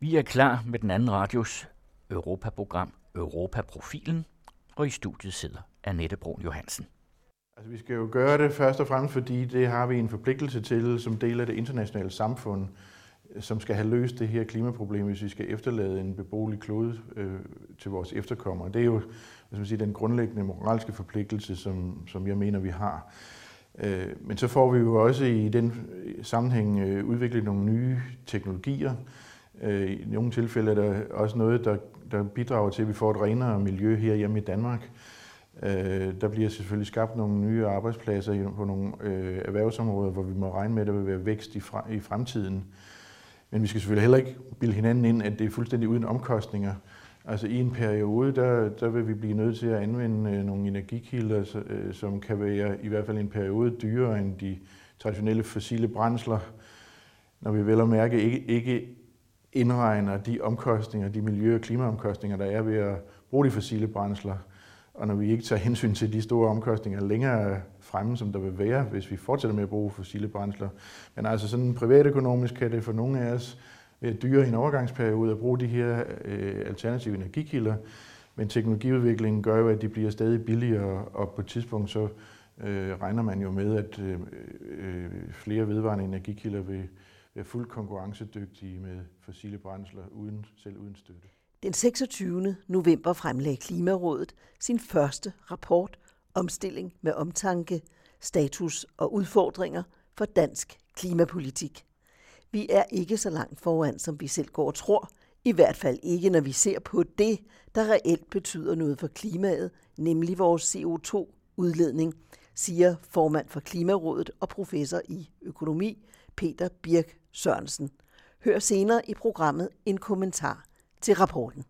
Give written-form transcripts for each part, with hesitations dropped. Vi er klar med den anden radios Europaprogram Europaprofilen, og i studiet sidder Anette Brun Johansen. Altså, vi skal jo gøre det først og fremmest, fordi det har vi en forpligtelse til som del af det internationale samfund, som skal have løst det her klimaproblem, hvis vi skal efterlade en beboelig klode til vores efterkommere. Det er jo den grundlæggende moralske forpligtelse, som jeg mener, vi har. Men så får vi jo også i den sammenhæng udviklet nogle nye teknologier. I nogle tilfælde er der også noget, der bidrager til, at vi får et renere miljø her hjemme i Danmark. Der bliver selvfølgelig skabt nogle nye arbejdspladser på nogle erhvervsområder, hvor vi må regne med, at der vil være vækst i fremtiden. Men vi skal selvfølgelig heller ikke bilde hinanden ind, at det er fuldstændig uden omkostninger. Altså i en periode, der vil vi blive nødt til at anvende nogle energikilder, som kan være i hvert fald en periode dyrere end de traditionelle fossile brændsler, når vi vel og mærke ikke indregner de omkostninger, de miljø- og klimaomkostninger, der er ved at bruge de fossile brændsler. Og når vi ikke tager hensyn til de store omkostninger længere fremme, som der vil være, hvis vi fortsætter med at bruge fossile brændsler. Men altså sådan privatøkonomisk kan det for nogle af os være dyrere i en overgangsperiode at bruge de her alternative energikilder. Men teknologiudviklingen gør jo, at de bliver stadig billigere, og på et tidspunkt så regner man jo med, at flere vedvarende energikilder vil være fuldt konkurrencedygtige med fossile brændsler, uden støtte. Den 26. november fremlagde Klimarådet sin første rapport, Omstilling med omtanke, status og udfordringer for dansk klimapolitik. Vi er ikke så langt foran, som vi selv går og tror, i hvert fald ikke, når vi ser på det, der reelt betyder noget for klimaet, nemlig vores CO2-udledning, siger formand for Klimarådet og professor i økonomi, Peter Birk Sørensen. Hør senere i programmet en kommentar til rapporten.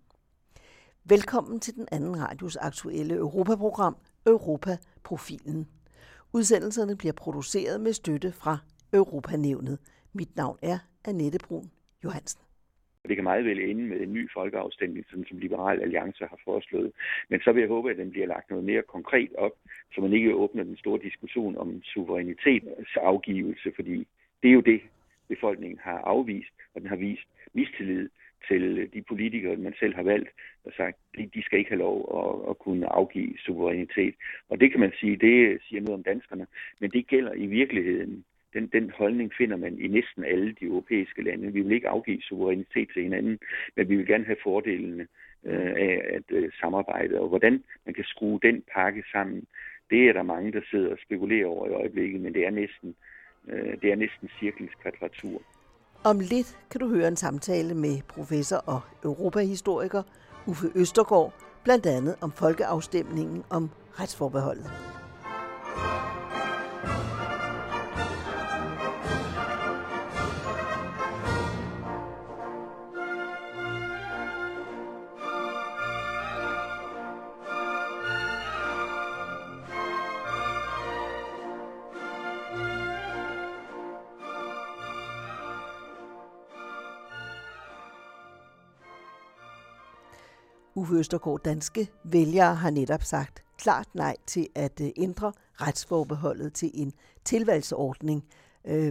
Velkommen til den anden radios aktuelle Europaprogram, Europaprofilen. Udsendelserne bliver produceret med støtte fra Europanævnet. Mit navn er Anette Brun Johansen. Det kan meget vel ende med en ny folkeafstemning, som Liberal Alliance har foreslået. Men så vil jeg håbe, at den bliver lagt noget mere konkret op, så man ikke åbner den store diskussion om suverænitetsafgivelse, fordi det er jo det, befolkningen har afvist, og den har vist mistillid til de politikere, man selv har valgt, og sagt, de skal ikke have lov at kunne afgive suverænitet. Og det kan man sige, det siger noget om danskerne, men det gælder i virkeligheden. Den holdning finder man i næsten alle de europæiske lande. Vi vil ikke afgive suverænitet til hinanden, men vi vil gerne have fordelene af at samarbejde, og hvordan man kan skrue den pakke sammen, det er der mange, der sidder og spekulerer over i øjeblikket, men det er næsten cirklens kvadratur. Om lidt kan du høre en samtale med professor og europahistoriker Uffe Østergaard, blandt andet om folkeafstemningen om retsforbeholdet. Uffe Østergaard, danske vælgere har netop sagt klart nej til at ændre retsforbeholdet til en tilvalgsordning.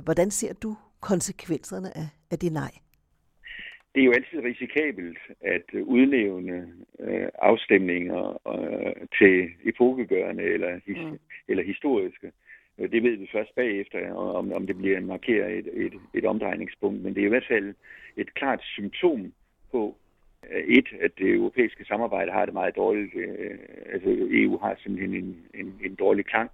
Hvordan ser du konsekvenserne af det nej? Det er jo altid risikabelt at udnævne afstemninger til epokegørende eller historiske. Det ved vi først bagefter, om det bliver markeret et omdrejningspunkt, men det er i hvert fald et klart symptom på, at det europæiske samarbejde har det meget dårligt. Altså EU har simpelthen en dårlig klang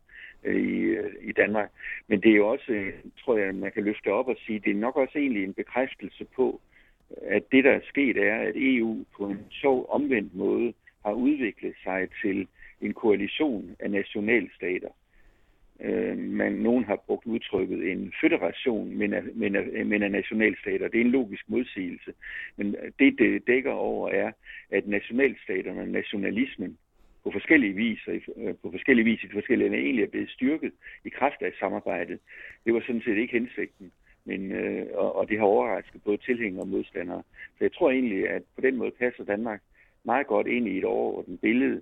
i Danmark. Men det er jo også, tror jeg, man kan løfte op og sige, det er nok også egentlig en bekræftelse på, at det, der er sket, er, at EU på en så omvendt måde har udviklet sig til en koalition af nationalstater. Nogen har brugt udtrykket en føderation, men af nationalstater. Det er en logisk modsigelse. Men det dækker over er, at nationalstaterne og nationalismen på forskellige vis i de forskellige lande egentlig er blevet styrket i kraft af samarbejdet. Det var sådan set ikke hensigten, men det har overrasket både tilhængere og modstandere. Så jeg tror egentlig, at på den måde passer Danmark meget godt ind i et overordnet billede,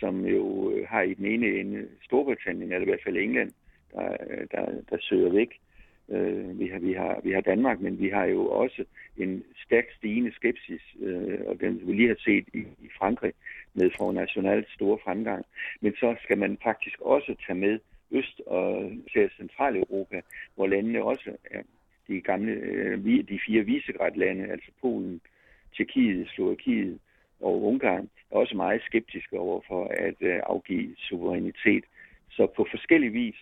som jo har i den ene ende Storbritannien, eller i hvert fald England, der søger væk Vi har Danmark, men vi har jo også en stærk stigende skepsis, og den vi lige har set i Frankrig med Front Nationals store fremgang. Men så skal man faktisk også tage med Øst- og Centraleuropa, hvor landene også er de gamle, de fire Visegrad-lande, altså Polen, Tjekkiet, Slovakiet og Ungarn, er også meget skeptiske over for at afgive suverænitet. Så på forskellig vis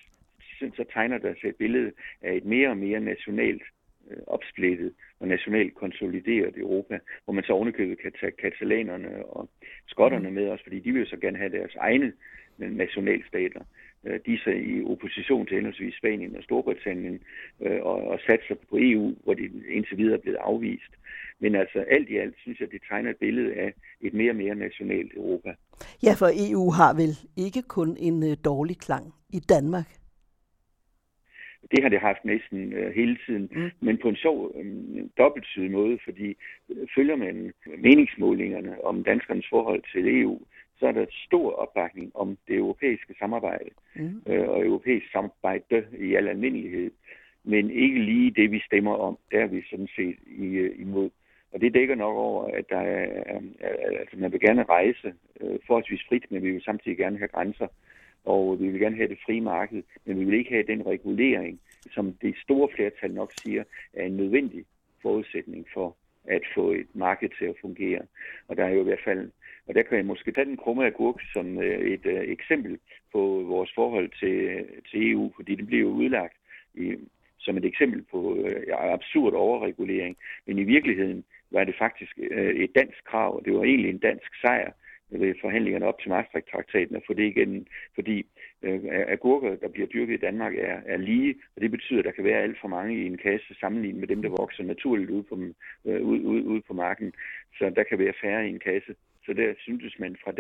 så tegner der sig et billede af et mere og mere nationalt opsplittet og nationalt konsolideret Europa, hvor man så ovenikøbet kan tage katalanerne og skotterne med også, fordi de vil jo så gerne have deres egne nationalstater. De er i opposition til henholdsvis Spanien og Storbritannien og satser på EU, hvor de indtil videre er blevet afvist. Men altså alt i alt synes jeg, det tegner et billede af et mere og mere nationalt Europa. Ja, for EU har vel ikke kun en dårlig klang i Danmark? Det har det haft næsten hele tiden, men på en sjov dobbelttydig måde, fordi følger man meningsmålingerne om danskernes forhold til EU, så er der stor opbakning om det europæiske samarbejde og europæisk samarbejde i al almindelighed, men ikke lige det, vi stemmer om. Der er vi sådan set imod. Og det dækker nok over, at der er, altså man vil gerne rejse forholdsvis frit, men vi vil samtidig gerne have grænser. Og vi vil gerne have det frie marked, men vi vil ikke have den regulering, som det store flertal nok siger, er en nødvendig forudsætning for at få et marked til at fungere. Og der er jo i hvert fald, og der kan jeg måske tage den krumme agurk som et eksempel på vores forhold til EU, fordi det bliver jo udlagt som et eksempel på absurd overregulering. Men i virkeligheden var det faktisk et dansk krav, og det var egentlig en dansk sejr, ved forhandlingerne op til Maastricht-traktaten og få det igennem, fordi agurker, der bliver dyrket i Danmark, er lige, og det betyder, at der kan være alt for mange i en kasse sammenlignet med dem, der vokser naturligt ude på marken, så der kan være færre i en kasse. Så der syntes man fra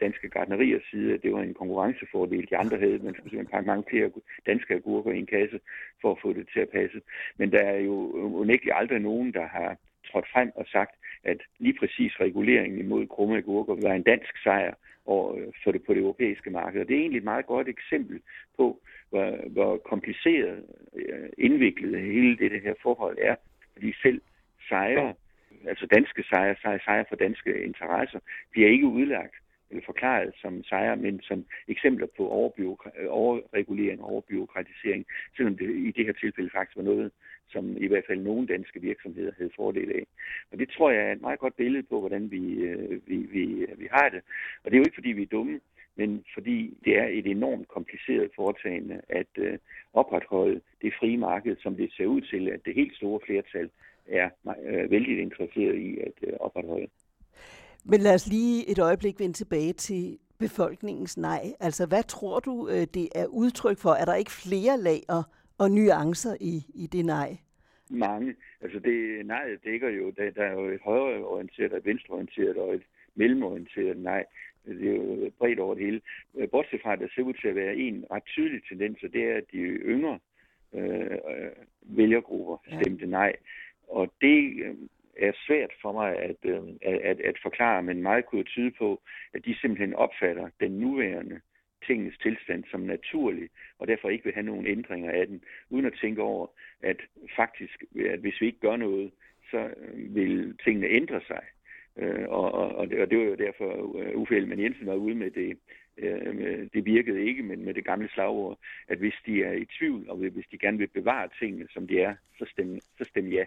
danske gartneriers side, at det var en konkurrencefordel, de andre havde. Man skulle simpelthen pakke mange flere danske agurker i en kasse for at få det til at passe. Men der er jo unægteligt aldrig nogen, der har trådt frem og sagt, at lige præcis reguleringen imod krumme agurker var en dansk sejr og for det på det europæiske marked. Og det er egentlig et meget godt eksempel på, hvor kompliceret indviklet hele det her forhold er, fordi selv sejre, altså danske sejre for danske interesser, bliver ikke udlagt eller forklaret som sejre, men som eksempler på overregulering og overbyråkratisering, selvom det i det her tilfælde faktisk var noget, som i hvert fald nogle danske virksomheder havde fordel af. Og det tror jeg er et meget godt billede på, hvordan vi har det. Og det er jo ikke, fordi vi er dumme, men fordi det er et enormt kompliceret foretagende at opretholde det frie marked, som det ser ud til, at det helt store flertal er vældig interesseret i at opretholde. Men lad os lige et øjeblik vende tilbage til befolkningens nej. Altså, hvad tror du, det er udtryk for? Er der ikke flere lag og nuancer i det nej? Mange. Altså, det nej dækker jo, der er jo et højreorienteret, et venstreorienteret og et mellemorienteret nej. Det er jo bredt over det hele. Bortset fra, at der ser ud til at være en ret tydelig tendens, og det er, at de yngre vælgergrupper stemte nej. Og det er svært for mig at forklare, men meget kunne tyde på, at de simpelthen opfatter den nuværende tingens tilstand som naturlig, og derfor ikke vil have nogen ændringer af den, uden at tænke over, at faktisk, at hvis vi ikke gør noget, så vil tingene ændre sig. Og det var jo derfor, Uffe Ellemann Jensen var ude med det. Det virkede ikke, men med det gamle slagord, at hvis de er i tvivl, og hvis de gerne vil bevare tingene, som de er, så stem ja.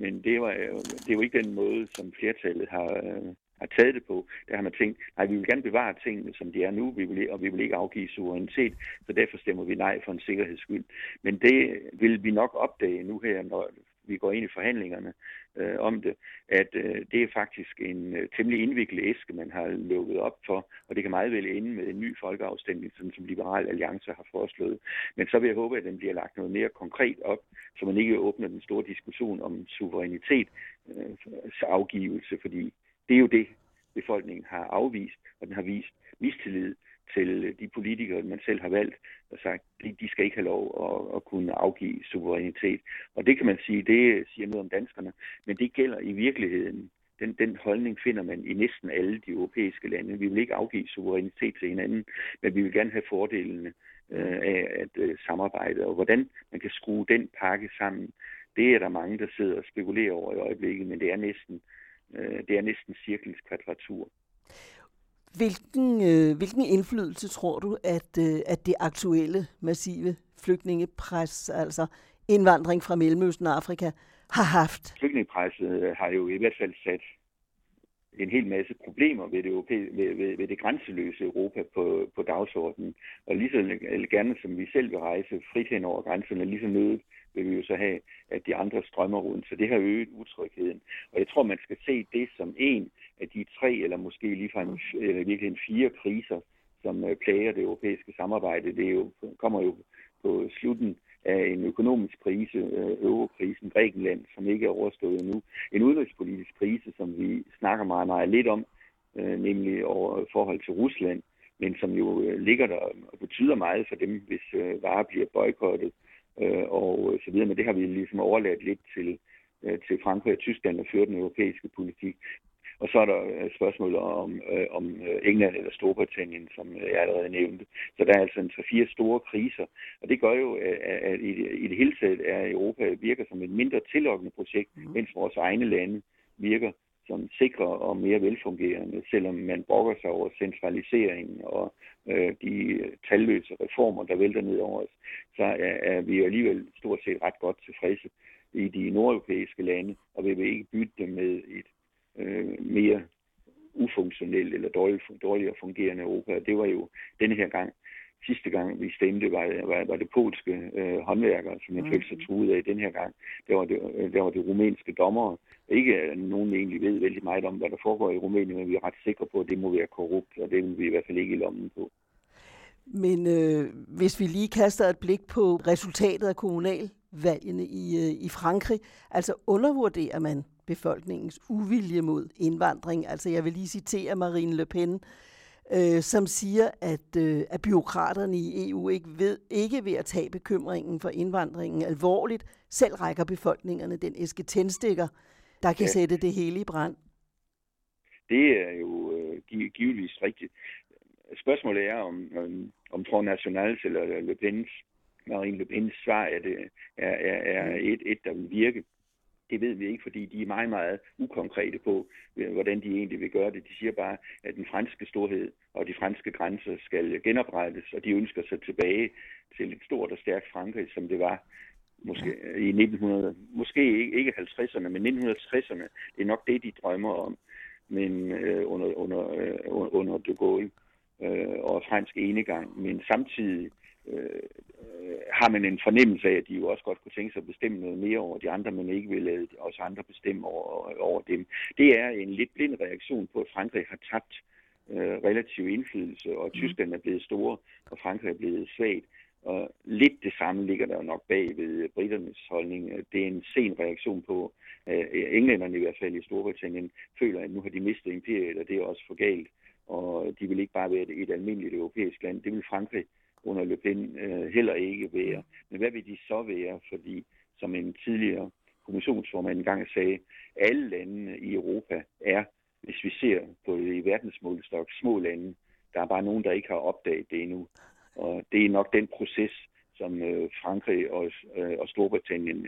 Men det er jo ikke den måde, som flertallet har taget det på. Der har man tænkt, nej, vi vil gerne bevare tingene, som de er nu, og vi vil ikke afgive suverænitet, så derfor stemmer vi nej for en sikkerheds skyld. Men det vil vi nok opdage nu her, når vi går ind i forhandlingerne om det, at det er faktisk en temmelig indviklet æske, man har lukket op for, og det kan meget vel ende med en ny folkeafstemning, sådan som Liberal Alliance har foreslået. Men så vil jeg håbe, at den bliver lagt noget mere konkret op, så man ikke åbner den store diskussion om suverænitet afgivelse, fordi det er jo det, befolkningen har afvist, og den har vist mistillid til de politikere, man selv har valgt, og sagt, de skal ikke have lov at kunne afgive suverænitet. Og det kan man sige, det siger noget om danskerne, men det gælder i virkeligheden. Den holdning finder man i næsten alle de europæiske lande. Vi vil ikke afgive suverænitet til hinanden, men vi vil gerne have fordelene af at samarbejde, og hvordan man kan skrue den pakke sammen. Det er der mange, der sidder og spekulerer over i øjeblikket, men det er næsten, cirklens kvadratur. Hvilken indflydelse tror du, at det aktuelle massive flygtningepres, altså indvandring fra Mellemøsten og Afrika, har haft? Flygtningepresset har jo i hvert fald sat en hel masse problemer ved det grænseløse Europa på dagsordenen. Og lige så gerne som vi selv vil rejse frit hen over grænserne, lige så nødigt vil vi jo så have, at de andre strømmer rundt. Så det har øget utrygheden. Og jeg tror, man skal se det som en af de 3 eller måske ligefrem eller virkelig 4 kriser, som plager det europæiske samarbejde. Det jo, kommer jo på slutten af en økonomisk krise, eurokrisen, Grækenland, som ikke er overstået endnu. En udenrigspolitisk krise, som vi snakker meget, meget lidt om, nemlig over forhold til Rusland, men som jo ligger der og betyder meget for dem, hvis varer bliver boykottet og så videre. Men det har vi ligesom overladt lidt til Frankrig og Tyskland og fører den europæiske politik. Og så er der spørgsmålet om England eller Storbritannien, som jeg allerede nævnte. Så der er altså en 3-4 store kriser, og det gør jo, at i det hele taget er Europa virker som et mindre tillokkende projekt, mens vores egne lande virker som sikre og mere velfungerende, selvom man brokker sig over centraliseringen og de talløse reformer, der vælter ned over os, så er vi alligevel stort set ret godt tilfredse i de nordeuropæiske lande, og vi vil ikke bytte dem med et mere ufunktionelt eller dårligere fungerende Europa. Det var jo denne her gang. Sidste gang vi stemte, var det polske håndværkere, som jeg følte sig truet af den her gang. Der var det rumænske dommere. Ikke nogen egentlig ved vældig meget om, hvad der foregår i Rumænien, men vi er ret sikre på, at det må være korrupt, og det vil vi i hvert fald ikke i lommen på. Men hvis vi lige kaster et blik på resultatet af kommunalvalgene i Frankrig, altså undervurderer man befolkningens uvilje mod indvandring. Altså jeg vil lige citere Marine Le Pen, som siger, at bureaukraterne i EU ikke ved at tage bekymringen for indvandringen alvorligt, selv rækker befolkningerne den æske tændstikker, der kan sætte det hele i brand. Det er jo givetvis rigtigt. Spørgsmålet er, om Front Nationals eller Marine Le Pens svar er et, der vil virke. Det ved vi ikke, fordi de er meget, meget ukonkrete på, hvordan de egentlig vil gøre det. De siger bare, at den franske storhed og de franske grænser skal genoprettes, og de ønsker sig tilbage til et stort og stærkt Frankrig, som det var måske i 1900, måske ikke 50'erne, men 1960'erne. Det er nok det, de drømmer om, men under de Gaulle og fransk enegang, men samtidig har man en fornemmelse af, at de jo også godt kunne tænke sig at bestemme noget mere over de andre, men ikke vil lade os andre bestemme over dem. Det er en lidt blind reaktion på, at Frankrig har tabt relativ indflydelse, og Tyskland er blevet store, og Frankrig er blevet svagt. Og lidt det samme ligger der nok bag ved briternes holdning. Det er en sen reaktion på, at englænderne i hvert fald i Storbritannien føler, at nu har de mistet imperiet, og det er også for galt. Og de vil ikke bare være et almindeligt europæisk land. Det vil Frankrig under Le Pen heller ikke være. Men hvad vil de så være? Fordi, som en tidligere kommissionsformand engang sagde, alle landene i Europa er, hvis vi ser på det i verdensmålestok, små lande. Der er bare nogen, der ikke har opdaget det endnu. Og det er nok den proces, som Frankrig og Storbritannien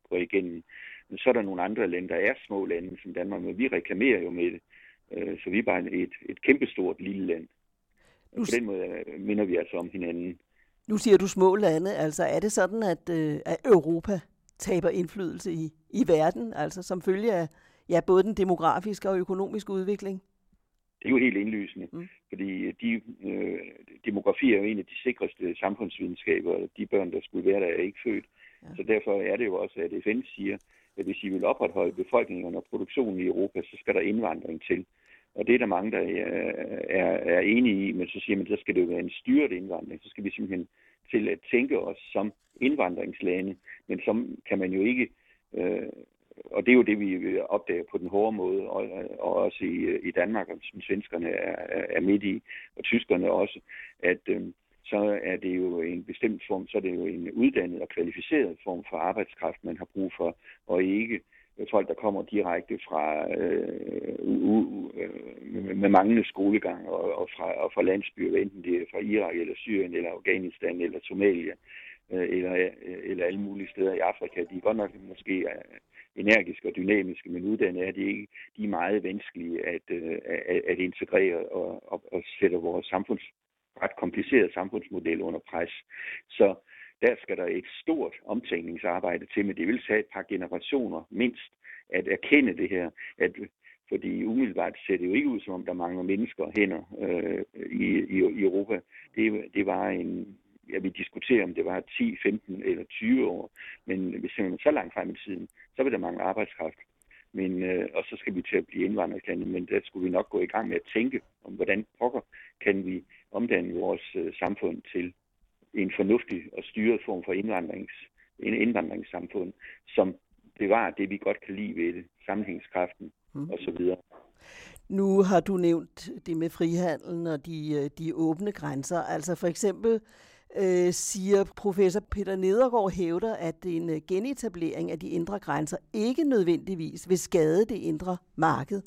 går igennem. Men så er der nogle andre lande, der er små lande, som Danmark, men vi reklamerer jo med det. Så vi er bare et kæmpestort lille land. På den måde minder vi altså om hinanden. Nu siger du små lande. Altså er det sådan, at Europa taber indflydelse i verden, altså som følge af både den demografiske og økonomiske udvikling? Det er jo helt indlysende, fordi demografi er jo en af de sikreste samfundsvidenskaber, og de børn, der skulle være der, er ikke født. Ja. Så derfor er det jo også, at FN siger, at hvis I vil opretholde befolkningen og produktionen i Europa, så skal der indvandring til. Og det er der mange, der er enige i, men så siger man, at der skal det jo være en styret indvandring. Så skal vi simpelthen til at tænke os som indvandringslande, men så kan man jo ikke, og det er jo det, vi opdager på den hårde måde, og også i Danmark, og som svenskerne er midt i, og tyskerne også, at så er det jo en bestemt form, så er det jo en uddannet og kvalificeret form for arbejdskraft, man har brug for, og ikke folk, der kommer direkte fra med manglende skolegang og fra landsbyer, enten det er fra Irak eller Syrien eller Afghanistan eller Somalia eller alle mulige steder i Afrika. De er godt nok måske energiske og dynamiske, men uddannede er de ikke. De er meget vanskelige at integrere og sætte vores ret komplicerede samfundsmodel under pres. Så der skal der et stort omtænkningsarbejde til, men det vil tage et par generationer mindst at erkende det her, fordi umiddelbart ser det jo ikke ud, som om der mangler mennesker og hænder i Europa. Det var vi diskuterer, om det var 10, 15 eller 20 år, men hvis man så langt frem i tiden, så vil der mangle arbejdskraft. Og så skal vi til at blive indvandrerlande, men der skulle vi nok gå i gang med at tænke om, hvordan pokker kan vi omdanne vores samfund til en fornuftig og styret form for indvandringssamfund, som bevarer det, vi godt kan lide ved det, sammenhængskraften osv. Nu har du nævnt det med frihandlen og de åbne grænser. Altså for eksempel siger professor Peter Nedergaard hævder, at en genetablering af de indre grænser ikke nødvendigvis vil skade det indre marked,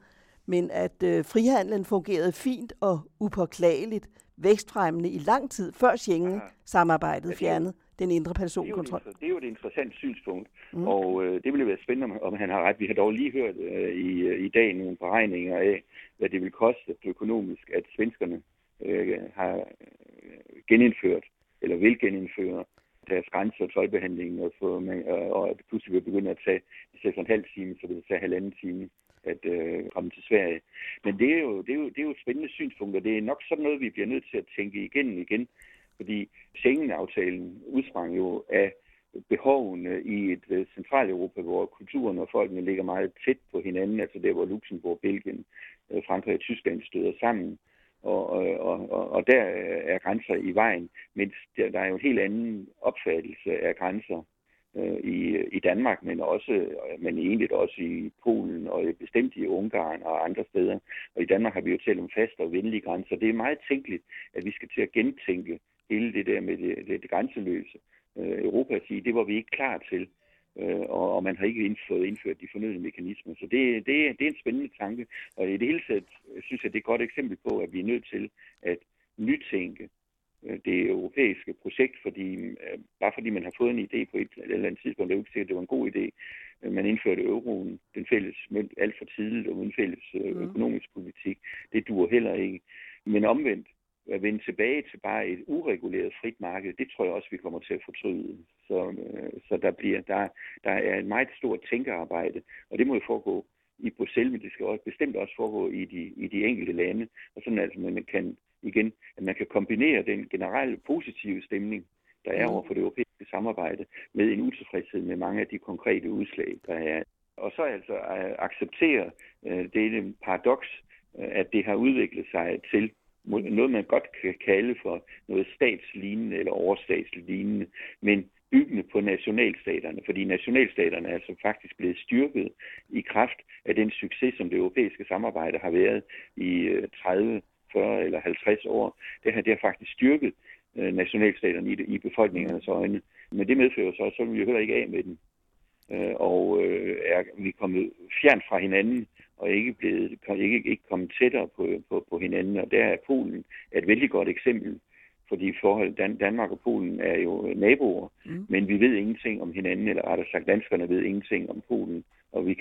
men at frihandlen fungerede fint og upåklageligt vækstfremmende i lang tid, før Schengen-samarbejdet fjernede den indre personkontrol. Det er jo et interessant synspunkt, og det ville være spændende, om han har ret. Vi har dog lige hørt i dag nogle beregninger af, hvad det vil koste økonomisk, at svenskerne har genindført eller vil genindføre deres grænser og toldbehandling, og at pludselig vil begynde at tage i 6,5 time, så vil det tage halvanden time at komme til Sverige. Men det er jo et spændende synspunkt, og det er nok sådan noget, vi bliver nødt til at tænke igen, fordi Schengen-aftalen udsprang jo af behovene i et Centraleuropa, hvor kulturen og folkene ligger meget tæt på hinanden, altså der, hvor Luxembourg, Belgien, Frankrig og Tyskland støder sammen, og der er grænser i vejen, mens der er jo en helt anden opfattelse af grænser i Danmark, men egentlig også i Polen og bestemt i Ungarn og andre steder. Og i Danmark har vi jo talt om faste og venlige grænser. Det er meget tænkeligt, at vi skal til at gentænke hele det der med det grænseløse Europa og sige, det var vi ikke klar til, og man har ikke fået indført de fornødne mekanismer. Så det er en spændende tanke, og i det hele taget synes jeg, det er et godt eksempel på, at vi er nødt til at nytænke det europæiske projekt, bare fordi man har fået en idé på et eller andet tidspunkt, det er jo ikke sikkert, at det var en god idé. Man indførte euroen, den fælles mønt, alt for tidligt, og en fælles økonomisk politik. Det duer heller ikke. Men omvendt, at vende tilbage til bare et ureguleret frit marked, det tror jeg også, vi kommer til at fortryde. Så der er et meget stort tænkearbejde, og det må jo foregå i Bruxelles, men det skal også bestemt også foregå i de enkelte lande, og sådan altså, at man kan kombinere den generelle positive stemning, der er over for det europæiske samarbejde, med en utilfredshed med mange af de konkrete udslag, der er. Og så altså acceptere det paradoks, at det har udviklet sig til noget, man godt kan kalde for noget statslignende eller overstatslignende, men byggende på nationalstaterne, fordi nationalstaterne er altså faktisk blevet styrket i kraft af den succes, som det europæiske samarbejde har været i 30 40 eller 50 år. Det har faktisk styrket nationalstaterne i befolkningernes øjne. Men det medfører så også, at vi heller ikke af med den. Vi er kommet fjernt fra hinanden og ikke kommet tættere på hinanden. Og der er Polen et vældig godt eksempel, fordi Danmark og Polen er jo naboer, men vi ved ingenting om hinanden, eller rettere sagt, danskerne ved ingenting om Polen, og vi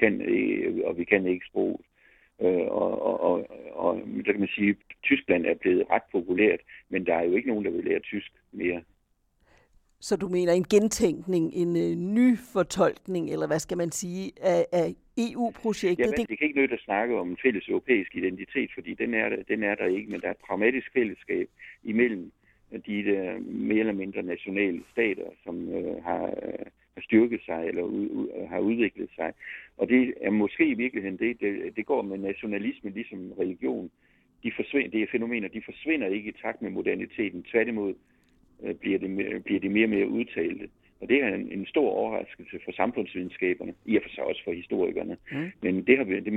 kan ikke sproget. Og så kan man sige, at Tyskland er blevet ret populært, men der er jo ikke nogen, der vil lære tysk mere. Så du mener en gentænkning, en ny fortolkning, eller hvad skal man sige, af EU-projektet? Ja, det kan ikke nødt at snakke om en fælles europæisk identitet, fordi den er der ikke, men der er et pragmatisk fællesskab imellem de der mere eller mindre nationale stater, som har styrket sig eller har udviklet sig. Og det er måske i virkeligheden det går med nationalisme ligesom religion. Det er fænomener, de forsvinder ikke i takt med moderniteten. Tværtimod bliver de mere og mere udtalte. Og det er en stor overraskelse for samfundsvidenskaberne, i og for sig også for historikerne. Men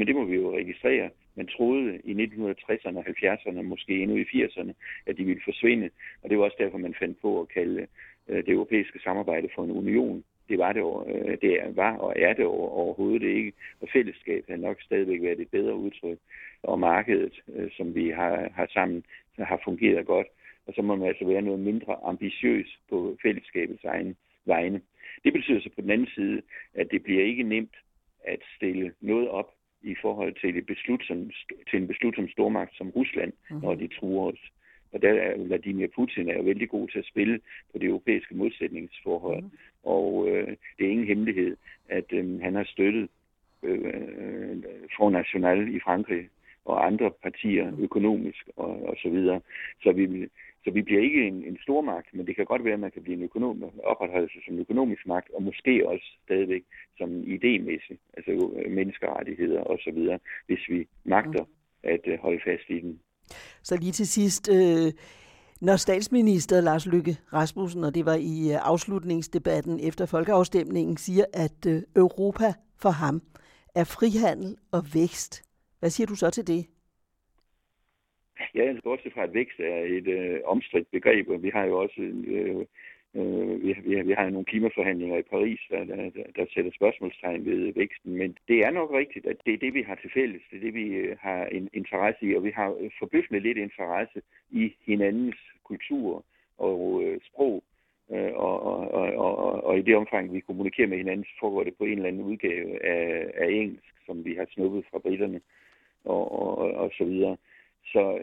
det må vi jo registrere. Man troede i 1960'erne, 70'erne, måske endnu i 80'erne, at de ville forsvinde. Og det var også derfor, man fandt på at kalde det europæiske samarbejde for en union. Det var overhovedet ikke. Og fællesskab har nok stadigvæk været et bedre udtryk. Og markedet, som vi har sammen, har fungeret godt. Og så må man altså være noget mindre ambitiøs på fællesskabets egen vegne. Det betyder så på den anden side, at det bliver ikke nemt at stille noget op i forhold til en beslutsom stormagt som Rusland, når de truer os. Og der er Vladimir Putin er jo vældig god til at spille på det europæiske modsætningsforhold. Og det er ingen hemmelighed, at han har støttet Front National i Frankrig og andre partier økonomisk og så videre. Så vi bliver ikke en stormagt, men det kan godt være, at man kan blive en økonom, opretholdelse som økonomisk magt, og måske også stadigvæk som idémæssig, altså menneskerettigheder og så videre, hvis vi magter at holde fast i den. Så lige til sidst, når statsminister Lars Løkke Rasmussen, og det var i afslutningsdebatten efter folkeafstemningen, siger, at Europa for ham er frihandel og vækst. Hvad siger du så til det? Ja, bortset fra, at vækst er et omstridt begreb, og vi har jo også vi har nogle klimaforhandlinger i Paris, der sætter spørgsmålstegn ved væksten, men det er nok rigtigt, at det er det, vi har til fælles, det er det, vi har en interesse i, og vi har forbløffende lidt interesse i hinandens kultur og sprog, og i det omfang, vi kommunikerer med hinanden, så foregår det på en eller anden udgave af engelsk, som vi har snuppet fra briterne og så videre. Så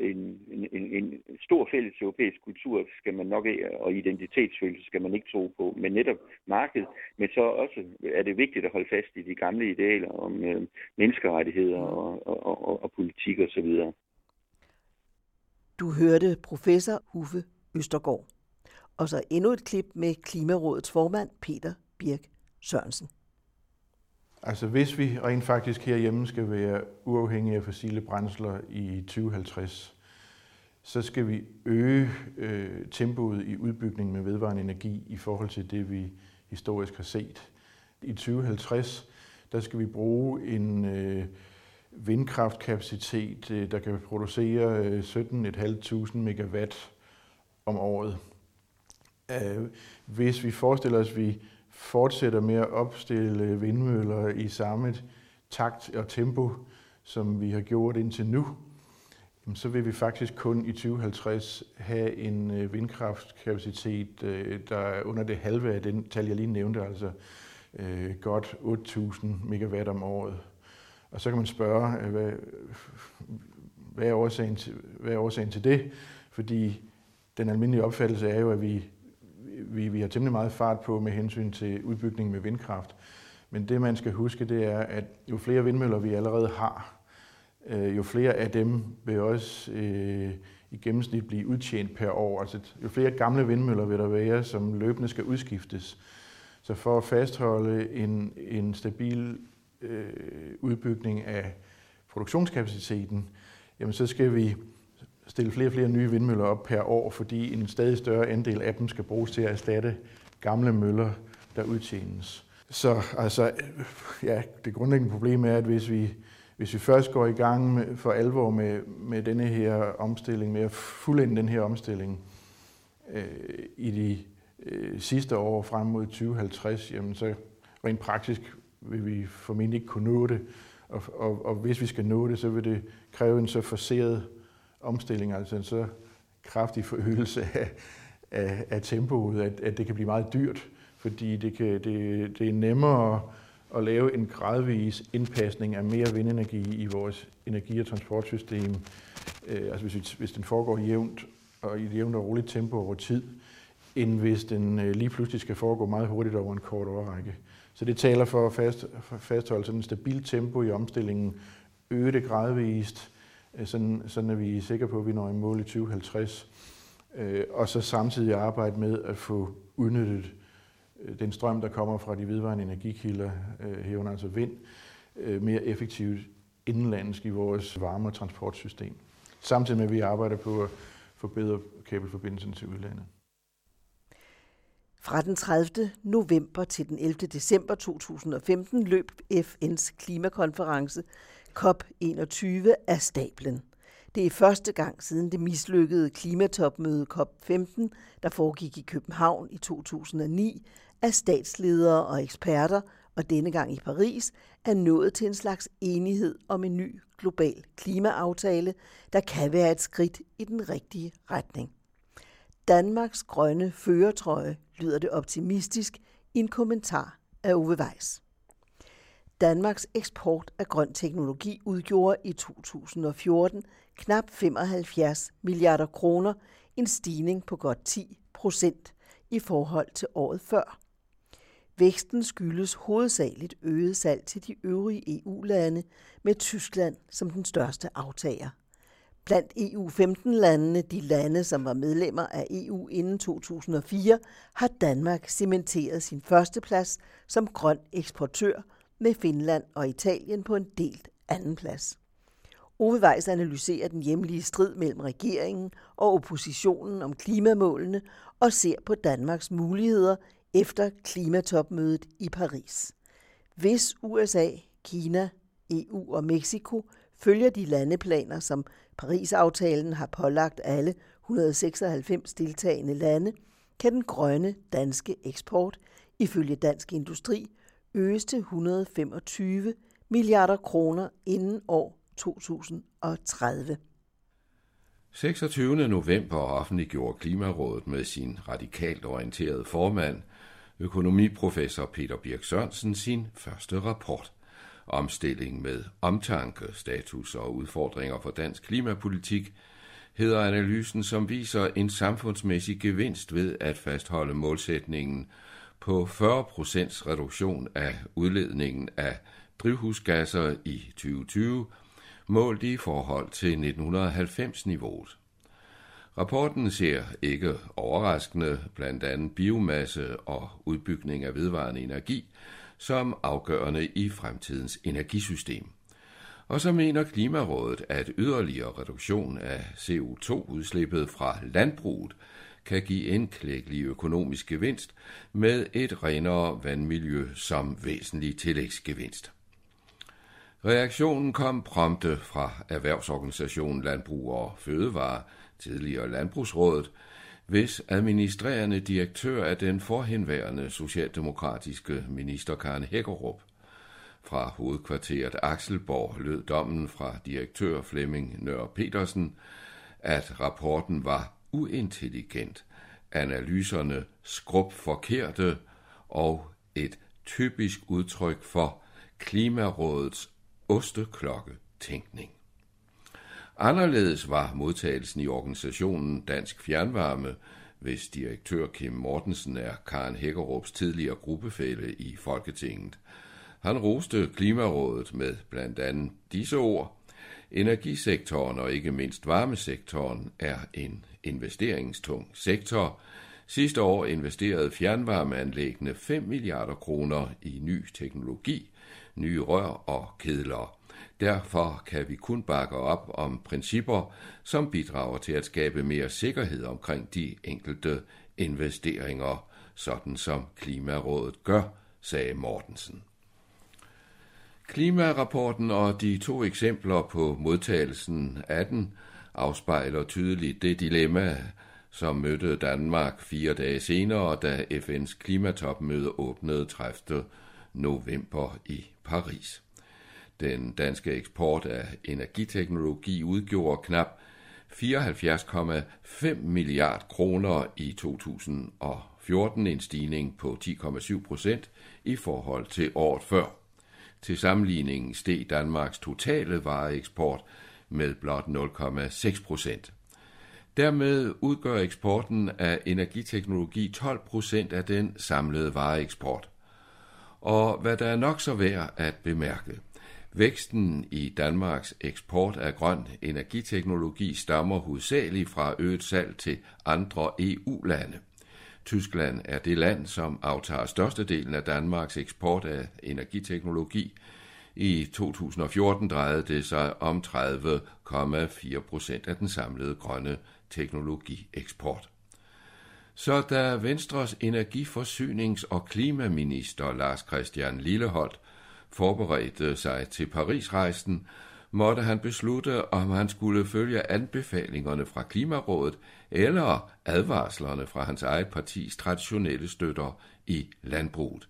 en stor fælles europæisk kultur skal man nok ikke, og identitetsfølelse skal man ikke tro på, men netop markedet. Men så også er det vigtigt at holde fast i de gamle idealer om menneskerettigheder og politik og så videre. Du hørte professor Uffe Østergaard. Og så endnu et klip med Klimarådets formand Peter Birk Sørensen. Altså hvis vi rent faktisk herhjemme skal være uafhængige af fossile brændsler i 2050, så skal vi øge tempoet i udbygningen med vedvarende energi i forhold til det, vi historisk har set. I 2050, der skal vi bruge en vindkraftkapacitet, der kan producere 17.500 megawatt om året. Hvis vi forestiller os, at vi fortsætter med at opstille vindmøller i samme takt og tempo, som vi har gjort indtil nu, så vil vi faktisk kun i 2050 have en vindkraftkapacitet, der er under det halve af den tal, jeg lige nævnte, altså godt 8.000 megawatt om året. Og så kan man spørge, hvad er årsagen til det? Fordi den almindelige opfattelse er jo, at vi har temmelig meget fart på med hensyn til udbygning med vindkraft. Men det, man skal huske, det er, at jo flere vindmøller vi allerede har, jo flere af dem vil også i gennemsnit blive udtjent per år. Altså, jo flere gamle vindmøller vil der være, som løbende skal udskiftes. Så for at fastholde en stabil udbygning af produktionskapaciteten, jamen, så skal vi stille flere og flere nye vindmøller op per år, fordi en stadig større andel af dem skal bruges til at erstatte gamle møller, der udtjenes. Så altså, ja, det grundlæggende problem er, at hvis vi først går i gang med, for alvor med denne her omstilling, med at fuldende den her omstilling i de sidste år frem mod 2050, jamen så rent praktisk vil vi formentlig ikke kunne nå det. Og hvis vi skal nå det, så vil det kræve en så forceret omstilling, altså en så kraftig forøgelse af tempoet, at det kan blive meget dyrt, fordi det er nemmere at lave en gradvis indpasning af mere vindenergi i vores energi- og transportsystem, altså hvis den foregår jævnt og i et jævnt og roligt tempo over tid, end hvis den lige pludselig skal foregå meget hurtigt over en kort årrække. Så det taler for at fastholde sådan en stabil tempo i omstillingen, øge det gradvist, sådan at vi er sikre på, at vi når i mål i 2050, og så samtidig arbejde med at få udnyttet den strøm, der kommer fra de vedvarende energikilder, herunder altså vind, mere effektivt indenlandsk i vores varme- og transportsystem. Samtidig med, at vi arbejder på at forbedre kabelforbindelsen til udlandet. Fra den 30. november til den 11. december 2015 løb FN's klimakonference COP21 af stablen. Det er første gang siden det mislykkede klimatopmøde COP15, der foregik i København i 2009, at statsledere og eksperter, og denne gang i Paris, er nået til en slags enighed om en ny global klimaaftale, der kan være et skridt i den rigtige retning. Danmarks grønne førertrøje, lyder det optimistisk i en kommentar af Ove Weiss. Danmarks eksport af grøn teknologi udgjorde i 2014 knap 75 milliarder kroner, en stigning på godt 10% i forhold til året før. Væksten skyldes hovedsageligt øget salg til de øvrige EU-lande, med Tyskland som den største aftager. Blandt EU-15-landene, de lande, som var medlemmer af EU inden 2004, har Danmark cementeret sin førsteplads som grøn eksportør, med Finland og Italien på en delt andenplads. Ove Weiss analyserer den hjemlige strid mellem regeringen og oppositionen om klimamålene og ser på Danmarks muligheder efter klimatopmødet i Paris. Hvis USA, Kina, EU og Mexico følger de landeplaner, som Paris-aftalen har pålagt alle 196 deltagende lande, kan den grønne danske eksport, ifølge Dansk Industri, øges til 125 milliarder kroner inden år 2030. 26. november offentliggjorde Klimarådet med sin radikalt orienterede formand, økonomiprofessor Peter Birk Sørensen, sin første rapport. Omstilling med omtanke, status og udfordringer for dansk klimapolitik hedder analysen, som viser en samfundsmæssig gevinst ved at fastholde målsætningen på 40% reduktion af udledningen af drivhusgasser i 2020, målt i forhold til 1990-niveauet. Rapporten ser ikke overraskende blandt andet biomasse og udbygning af vedvarende energi som afgørende i fremtidens energisystem. Og så mener Klimarådet, at yderligere reduktion af CO2-udslippet fra landbruget kan give en klækkelig økonomisk gevinst med et renere vandmiljø som væsentlig tillægsgevinst. Reaktionen kom prompte fra erhvervsorganisationen Landbrug og Fødevare, tidligere Landbrugsrådet, hvis administrerende direktør er den forhenværende socialdemokratiske minister Karen Hækkerup. Fra hovedkvarteret Akselborg lød dommen fra direktør Flemming Nørre Pedersen, at rapporten var uintelligent, analyserne skrubforkerte og et typisk udtryk for Klimarådets osteklokketænkning. Anderledes var modtagelsen i organisationen Dansk Fjernvarme, hvis direktør Kim Mortensen er Karen Hækkerups tidligere gruppefælle i Folketinget. Han roste Klimarådet med blandt andet disse ord: Energisektoren og ikke mindst varmesektoren er en investeringstung sektor. Sidste år investerede fjernvarmeanlæggene 5 milliarder kroner i ny teknologi, nye rør og kedler. Derfor kan vi kun bakke op om principper, som bidrager til at skabe mere sikkerhed omkring de enkelte investeringer, sådan som Klimarådet gør, sagde Mortensen. Klimarapporten og de to eksempler på modtagelsen af den afspejler tydeligt det dilemma, som mødte Danmark 4 dage senere, da FN's klimatopmøde åbnede 30. november i Paris. Den danske eksport af energiteknologi udgjorde knap 74,5 milliarder kroner i 2014, en stigning på 10,7% i forhold til året før. Til sammenligningen steg Danmarks totale vareeksport med blot 0,6%. Dermed udgør eksporten af energiteknologi 12% af den samlede vareeksport. Og hvad der er nok så værd at bemærke, væksten i Danmarks eksport af grøn energiteknologi stammer hovedsageligt fra øget salg til andre EU-lande. Tyskland er det land, som aftager størstedelen af Danmarks eksport af energiteknologi. I 2014 drejede det sig om 30,4% af den samlede grønne teknologieksport. Så da Venstres energiforsynings- og klimaminister Lars Christian Lilleholt forberedte sig til Paris-rejsen, måtte han beslutte, om han skulle følge anbefalingerne fra Klimarådet eller advarslerne fra hans eget partis traditionelle støtter i landbruget.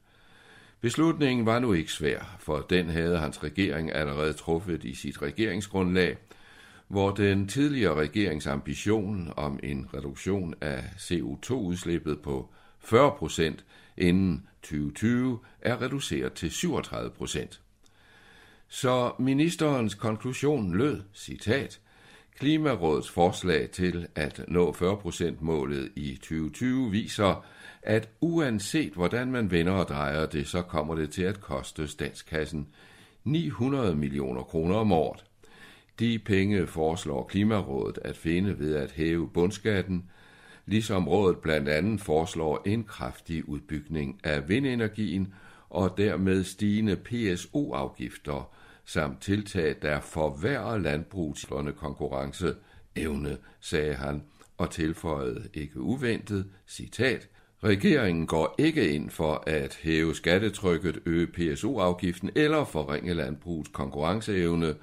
Beslutningen var nu ikke svær, for den havde hans regering allerede truffet i sit regeringsgrundlag, hvor den tidligere regerings ambition om en reduktion af CO2-udslippet på 40% inden 2020 er reduceret til 37%. Så ministerens konklusion lød, citat, Klimarådets forslag til at nå 40%-målet i 2020 viser, at uanset hvordan man vender og drejer det, så kommer det til at koste statskassen 900 millioner kroner om året. De penge foreslår Klimarådet at finde ved at hæve bundskatten, ligesom rådet blandt andet foreslår en kraftig udbygning af vindenergien og dermed stigende PSO-afgifter samt tiltag, der forværrer landbrugets konkurrenceevne, sagde han og tilføjede ikke uventet, citat, regeringen går ikke ind for at hæve skattetrykket, øge PSO-afgiften eller forringe landbrugets konkurrenceevne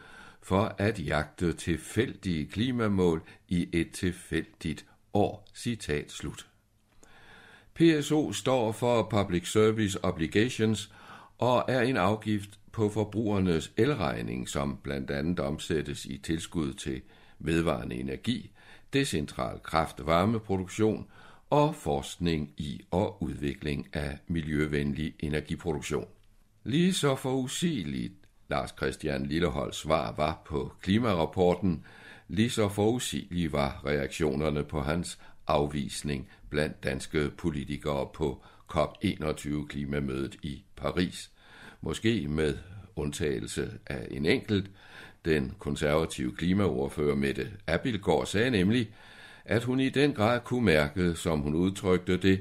for at jagte tilfældige klimamål i et tilfældigt år, citat slut. PSO står for Public Service Obligations og er en afgift på forbrugernes elregning, som blandt andet omsættes i tilskud til vedvarende energi, decentral kraft-varmeproduktion og forskning i og udvikling af miljøvenlig energiproduktion. Lige så forudsigeligt Lars Christian Lilleholts svar var på klimarapporten, lige så forudsigelige var reaktionerne på hans afvisning blandt danske politikere på COP21-klimamødet i Paris. Måske med undtagelse af en enkelt. Den konservative klimaordfører Mette Abildgaard sagde nemlig, at hun i den grad kunne mærke, som hun udtrykte det,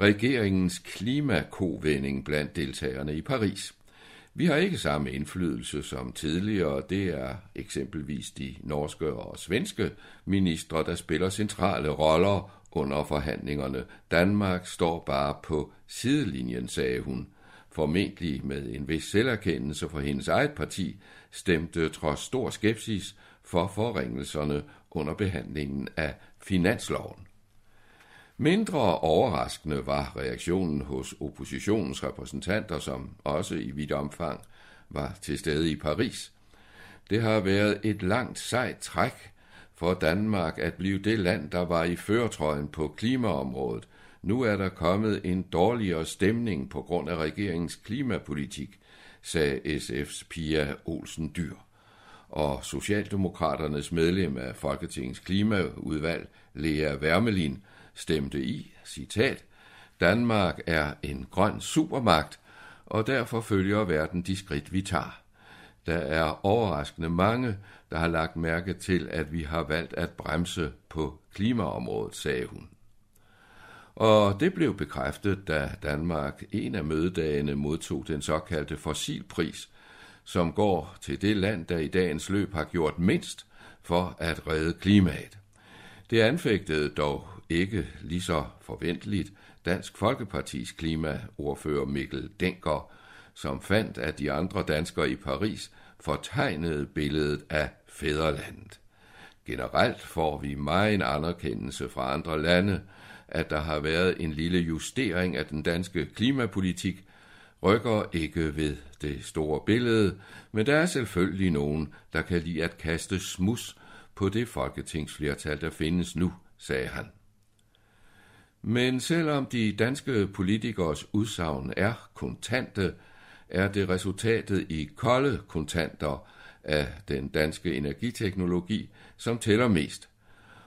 regeringens klimakovending blandt deltagerne i Paris. Vi har ikke samme indflydelse som tidligere, det er eksempelvis de norske og svenske ministre, der spiller centrale roller under forhandlingerne. Danmark står bare på sidelinjen, sagde hun. Formentlig med en vis selverkendelse for hendes eget parti, stemte trods stor skepsis for forringelserne under behandlingen af finansloven. Mindre overraskende var reaktionen hos oppositionens repræsentanter, som også i vidt omfang var til stede i Paris. Det har været et langt sejt træk for Danmark at blive det land, der var i førertrøjen på klimaområdet. Nu er der kommet en dårligere stemning på grund af regeringens klimapolitik, sagde SF's Pia Olsen Dyr. Og Socialdemokraternes medlem af Folketingets klimaudvalg, Lea Wermelin, stemte i, citat, Danmark er en grøn supermagt, og derfor følger verden de skridt, vi tager. Der er overraskende mange, der har lagt mærke til, at vi har valgt at bremse på klimaområdet, sagde hun. Og det blev bekræftet, da Danmark en af mødedagene modtog den såkaldte fossilpris, som går til det land, der i dagens løb har gjort mindst for at redde klimaet. Det anfægtede dog ikke lige så forventeligt Dansk Folkepartis klimaordfører Mikkel Denker, som fandt, at de andre danskere i Paris fortegnede billedet af fædrelandet. Generelt får vi meget en anerkendelse fra andre lande, at der har været en lille justering af den danske klimapolitik, rykker ikke ved det store billede, men der er selvfølgelig nogen, der kan lide at kaste smuds på det folketingsflertal, der findes nu, sagde han. Men selvom de danske politikers udsagn er kontante, er det resultatet i kolde kontanter af den danske energiteknologi, som tæller mest.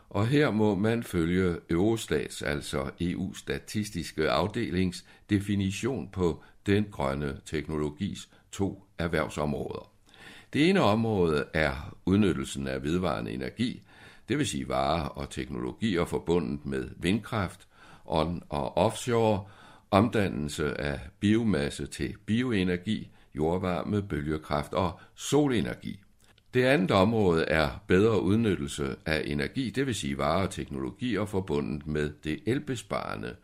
Og her må man følge Eurostats, altså EU's statistiske afdelings, definition på den grønne teknologis to erhvervsområder. Det ene område er udnyttelsen af vedvarende energi, det vil sige varer og teknologier forbundet med vindkraft, on- og offshore, omdannelse af biomasse til bioenergi, jordvarme, bølgekraft og solenergi. Det andet område er bedre udnyttelse af energi, det vil sige varer og teknologier forbundet med det elbesparende,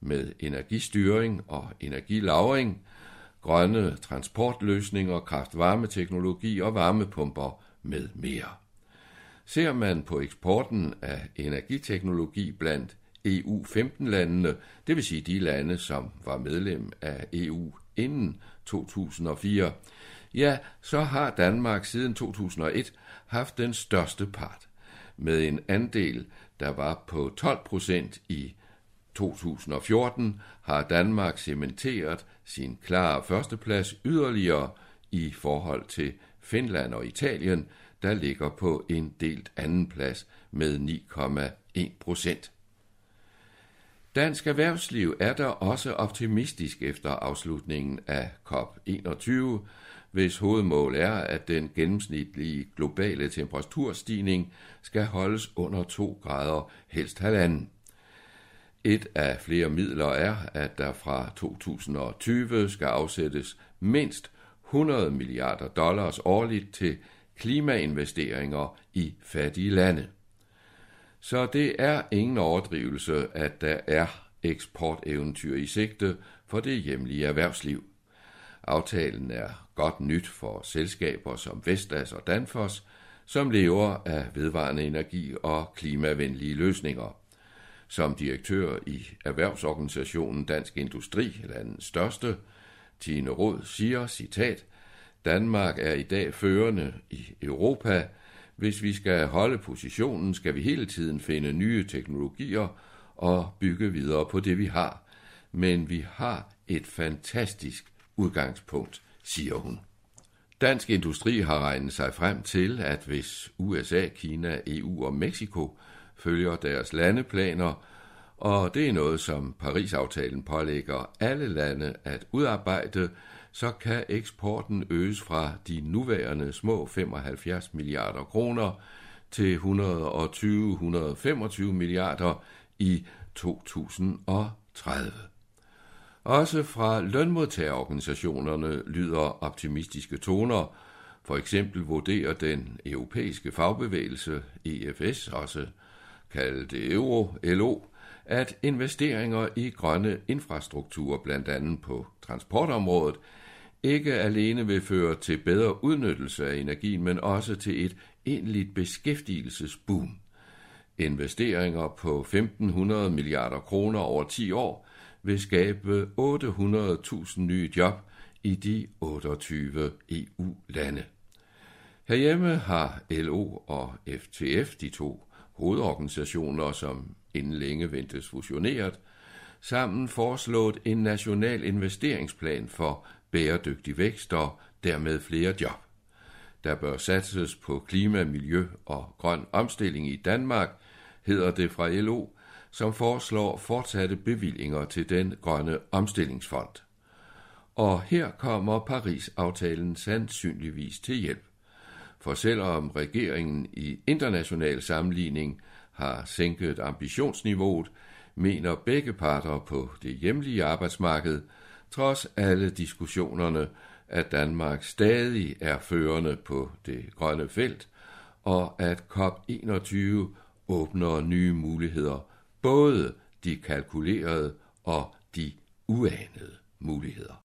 med energistyring og energilagring, grønne transportløsninger, kraft-varmeteknologi og varmepumper, med mere. Ser man på eksporten af energiteknologi blandt EU-15-landene, det vil sige de lande, som var medlem af EU inden 2004, ja, så har Danmark siden 2001 haft den største part, med en andel, der var på 12% i 2014, har Danmark cementeret sin klare førsteplads yderligere i forhold til Finland og Italien, der ligger på en delt andenplads med 9,1%. Dansk erhvervsliv er der også optimistisk efter afslutningen af COP21, hvis hovedmål er, at den gennemsnitlige globale temperaturstigning skal holdes under 2 grader, helst 1,5. Et af flere midler er, at der fra 2020 skal afsættes mindst $100 milliarder årligt til klimainvesteringer i fattige lande. Så det er ingen overdrivelse, at der er eksporteventyr i sigte for det hjemlige erhvervsliv. Aftalen er godt nyt for selskaber som Vestas og Danfoss, som lever af vedvarende energi og klimavenlige løsninger. Som direktør i erhvervsorganisationen Dansk Industri, landets største, Tine Rød siger, citat, Danmark er i dag førende i Europa. Hvis vi skal holde positionen, skal vi hele tiden finde nye teknologier og bygge videre på det, vi har. Men vi har et fantastisk udgangspunkt, siger hun. Dansk Industri har regnet sig frem til, at hvis USA, Kina, EU og Mexico følger deres landeplaner, og det er noget, som Paris-aftalen pålægger alle lande at udarbejde, så kan eksporten øges fra de nuværende små 75 milliarder kroner til 120-125 milliarder i 2030. Også fra lønmodtagerorganisationerne lyder optimistiske toner. For eksempel vurderer den europæiske fagbevægelse, EFS, også kaldet Euro-LO, at investeringer i grønne infrastrukturer, blandt andet på transportområdet, ikke alene vil føre til bedre udnyttelse af energien, men også til et egentligt beskæftigelsesboom. Investeringer på 1.500 milliarder kroner over 10 år vil skabe 800.000 nye job i de 28 EU-lande. Herhjemme har LO og FTF, de to hovedorganisationer, som inden længe ventes fusioneret, sammen foreslået en national investeringsplan for bæredygtig vækst og dermed flere job. Der bør satses på klima, miljø og grøn omstilling i Danmark, hedder det fra LO, som foreslår fortsatte bevillinger til den grønne omstillingsfond. Og her kommer Paris-aftalen sandsynligvis til hjælp. For selvom regeringen i international sammenligning har sænket ambitionsniveauet, mener begge parter på det hjemlige arbejdsmarked, trods alle diskussionerne, at Danmark stadig er førende på det grønne felt, og at COP21 åbner nye muligheder, både de kalkulerede og de uanede muligheder.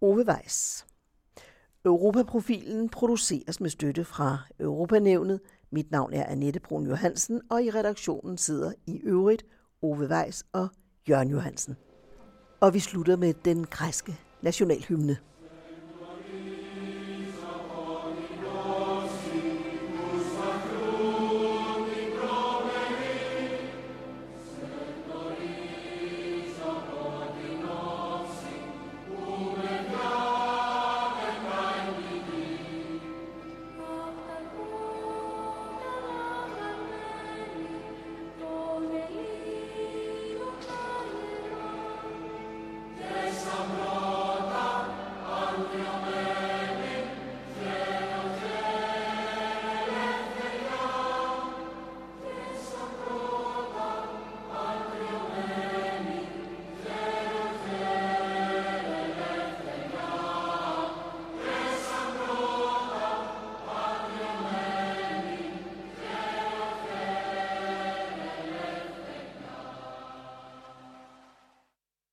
Ove Weiss. Europaprofilen produceres med støtte fra Europanævnet. Mit navn er Anette Brun Johansen, og i redaktionen sidder i øvrigt Ove Weiss og Jørgen Johansen. Og vi slutter med den græske nationalhymne.